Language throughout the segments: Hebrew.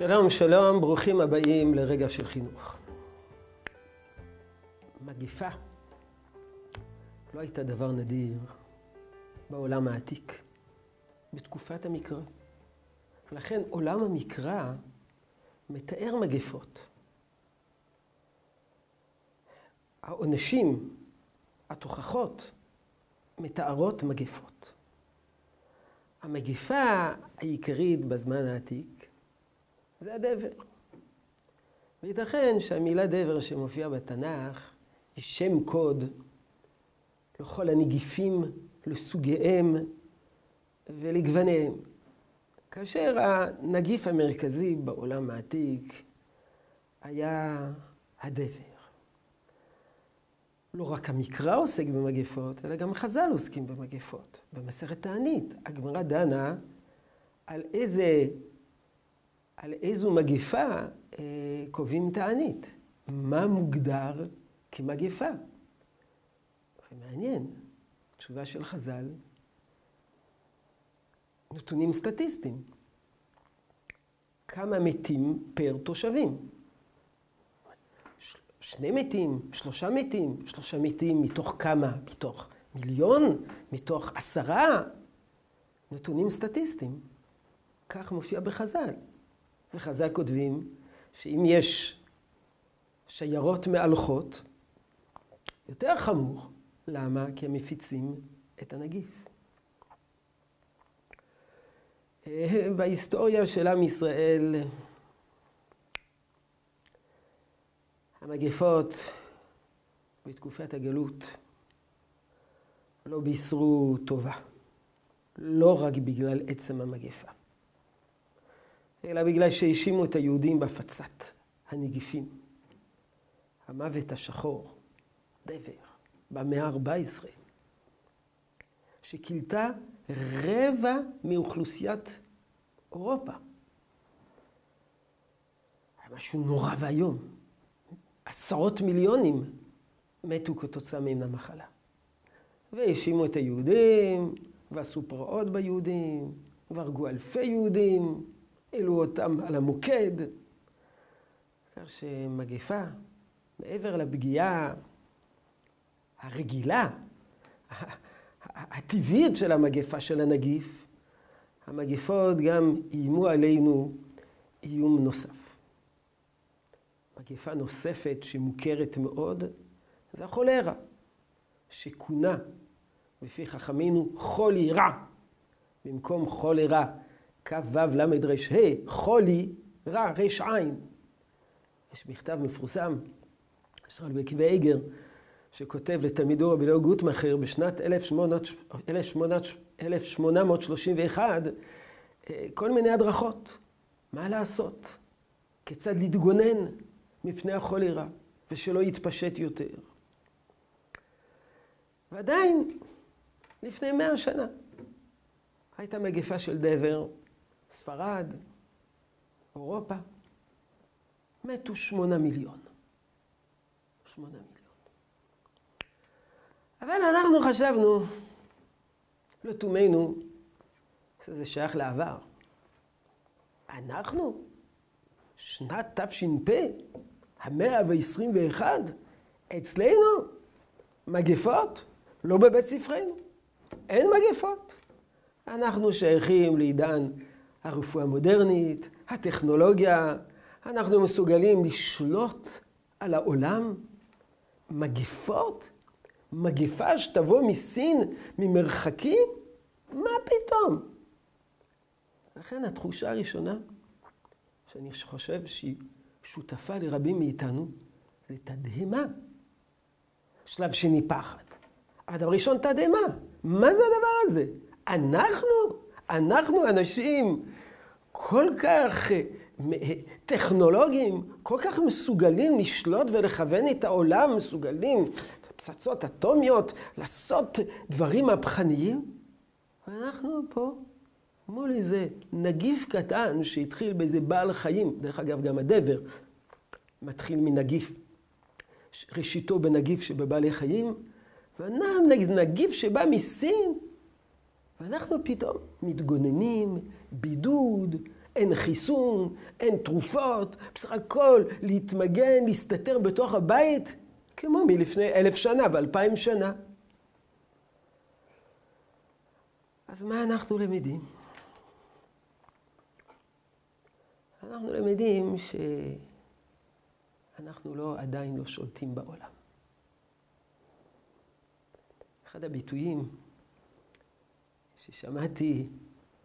שלום, שלום, ברוכים הבאים לרגע של חינוך. מגיפה לא הייתה דבר נדיר בעולם העתיק, בתקופת המקרא. לכן עולם המקרא מתאר מגפות. העונשים, התוכחות, מתארות מגפות. המגפה העיקרית בזמן העתיק זה הדבר. וייתכן שהמילה דבר שמופיעה בתנ"ך היא שם קוד לכל הנגיפים, לסוגיהם ולגווניהם. כאשר הנגיף המרכזי בעולם העתיק היה הדבר. לא רק המקרא עוסק במגפות, אלא גם חז"ל עוסקים במגפות. במסכת תענית, הגמרא דנה על איזו מגפה קובעים תענית. מה מוגדר כמגפה? מעניין. התשובה של חז"ל, נתונים סטטיסטיים. כמה מתים פר תושבים? 2 מתים, 3 מתים, 3 מתים מתוך כמה? מתוך 1,000,000? מתוך 10? נתונים סטטיסטיים. כך מופיע בחז"ל. וחז"ל כותבים שאם יש שיירות מהלכות, יותר חמור. למה? כי הם מפיצים את הנגיף. בהיסטוריה של עם ישראל, המגפות בתקופת הגלות לא בישרו טובה. לא רק בגלל עצם המגפה, אלא בגלל שהאשימו את היהודים בהפצת הנגיפים. המוות השחור, דבר, במאה ה-14, שכילתה 1/4 מאוכלוסיית אירופה. משהו נורא ואיום. 10 מיליונים מתו כתוצאה מן המחלה. והאשימו את היהודים, ועשו פרעות ביהודים, והרגו אלפי יהודים, העלו אותם על המוקד. כך שמגפה, מעבר לפגיעה הרגילה, הטבעית של המגפה, של הנגיף, המגפות גם איימו עלינו איום נוסף. מגפה נוספת שמוכרת מאוד, זה החולרה, שכונה בפי חכמינו חולי רע. במקום חולרה, כ"ו-ל"ר, חולי רע, רש עין. יש מכתב מפורסם, יש רבי עקיבא איגר, שכותב לתלמידו רבי לאו גוטמכר בשנת 1831, כל מיני הדרכות. מה לעשות? כיצד להתגונן מפני החולרה, ושלא יתפשט יותר. ועדיין, לפני 100 שנה, הייתה מגפה של דבר, ספרד, אירופה, מתו 8 מיליון. 8 מיליון. אבל אנחנו חשבנו, לתומנו, שזה שייך לעבר. אנחנו, שנת תש"פ, 121, אצלנו מגפות, לא בבית ספרנו, אין מגפות. אנחנו שייכים לעידן הרפואה המודרנית, הטכנולוגיה, אנחנו מסוגלים לשלוט על העולם. מגפות? מגפה שתבוא מסין, ממרחקים? מה פתאום? לכן התחושה הראשונה, שאני חושב שהיא שותפה לרבים מאיתנו, לתדהמה. שלב שני פחד. הדבר ראשון תדהמה. מה זה הדבר הזה? אנחנו אנשים כל כך טכנולוגיים, כל כך מסוגלים לשלוט ולכוון את העולם, מסוגלים פצצות אטומיות, לעשות דברים מהפכניים. ואנחנו פה מול איזה נגיף קטן שהתחיל באיזה בעל חיים. דרך אגב, גם הדבר מתחיל מנגיף, ראשיתו בנגיף שבבעלי חיים, ונגיף שבא מסין, ואנחנו פתאום מתגוננים, בידוד, אין חיסון, אין תרופות, בסך הכל להתמגן, להסתתר בתוך הבית, כמו מלפני 1000 שנה ו2000 שנה. אז מה אנחנו למדים? אנחנו למדים שאנחנו עדיין לא שולטים בעולם. אחד הביטויים ששמעתי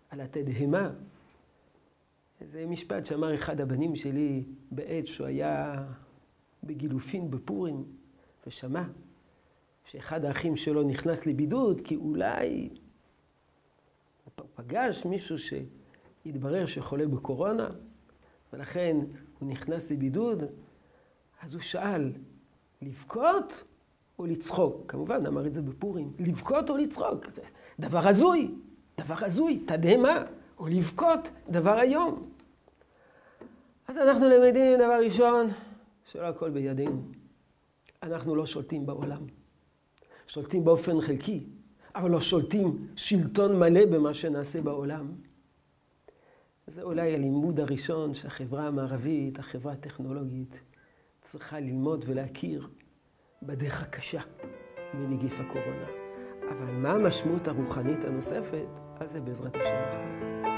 על התדהמה, זה משפט שאמר אחד הבנים שלי בעת שהוא היה בגילופין בפורים, ושמע שאחד האחים שלו נכנס לבידוד, כי אולי הוא פגש מישהו שהתברר שחולה בקורונה, ולכן הוא נכנס לבידוד. אז הוא שאל, לבכות או לצחוק? כמובן, אמר את זה בפורים. לבכות או לצחוק? דבר הזוי, דבר הזוי, תדהמה. או לבכות, דבר היום. אז אנחנו למדים, דבר ראשון, שלא הכל בידינו. אנחנו לא שולטים בעולם. שולטים באופן חלקי, אבל לא שולטים שלטון מלא במה שנעשה בעולם. זה אולי הלימוד הראשון שהחברה המערבית, החברה הטכנולוגית, צריכה ללמוד ולהכיר בדרך הקשה מנגיף הקורונה. אבל מה המשמעות הרוחנית הנוספת? אז זה בעזרת השם.